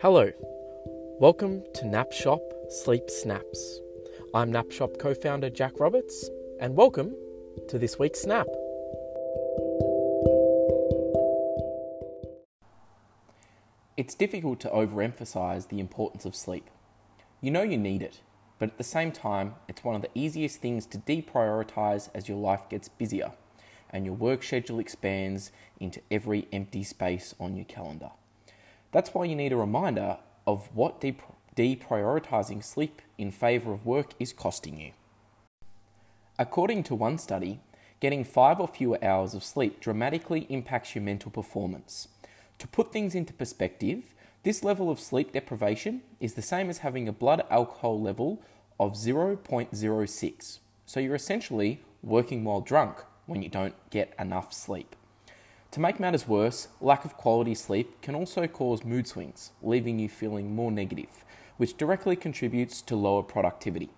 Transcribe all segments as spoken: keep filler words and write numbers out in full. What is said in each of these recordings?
Hello, welcome to Nap Shop Sleep Snaps. I'm Nap Shop co-founder Jack Roberts, and welcome to this week's Snap. It's difficult to overemphasize the importance of sleep. You know you need it, but at the same time, it's one of the easiest things to deprioritize as your life gets busier and your work schedule expands into every empty space on your calendar. That's why you need a reminder of what de- deprioritizing sleep in favor of work is costing you. According to one study, getting five or fewer hours of sleep dramatically impacts your mental performance. To put things into perspective, this level of sleep deprivation is the same as having a blood alcohol level of zero point zero six. So you're essentially working while drunk when you don't get enough sleep. To make matters worse, lack of quality sleep can also cause mood swings, leaving you feeling more negative, which directly contributes to lower productivity.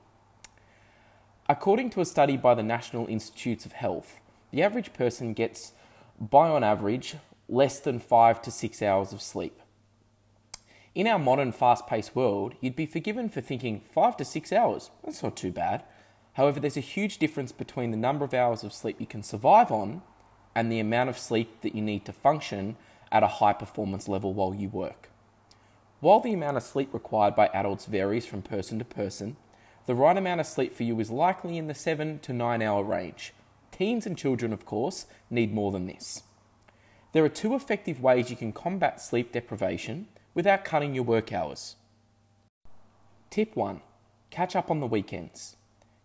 According to a study by the National Institutes of Health, the average person gets, by on average, less than five to six hours of sleep. In our modern fast-paced world, you'd be forgiven for thinking five to six hours, that's not too bad. However, there's a huge difference between the number of hours of sleep you can survive on and the amount of sleep that you need to function at a high performance level while you work. While the amount of sleep required by adults varies from person to person, the right amount of sleep for you is likely in the seven to nine hour range. Teens and children, of course, need more than this. There are two effective ways you can combat sleep deprivation without cutting your work hours. Tip one, catch up on the weekends.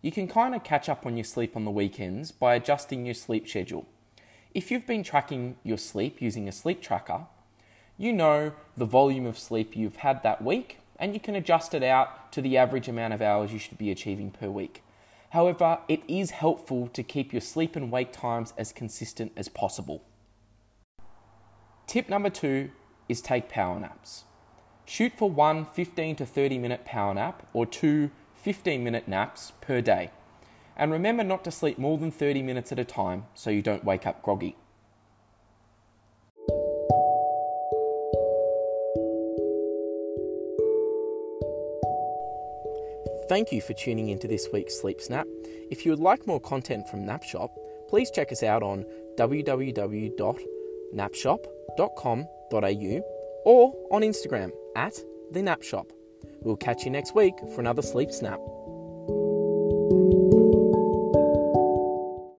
You can kind of catch up on your sleep on the weekends by adjusting your sleep schedule. If you've been tracking your sleep using a sleep tracker, you know the volume of sleep you've had that week, and you can adjust it out to the average amount of hours you should be achieving per week. However, it is helpful to keep your sleep and wake times as consistent as possible. Tip number two is take power naps. Shoot for one fifteen to thirty minute power nap or two fifteen minute naps per day. And remember not to sleep more than thirty minutes at a time so you don't wake up groggy. Thank you for tuning into this week's Sleep Snap. If you would like more content from Nap Shop, please check us out on w w w dot nap shop dot com dot a u or on Instagram at the Nap Shop. We'll catch you next week for another Sleep Snap.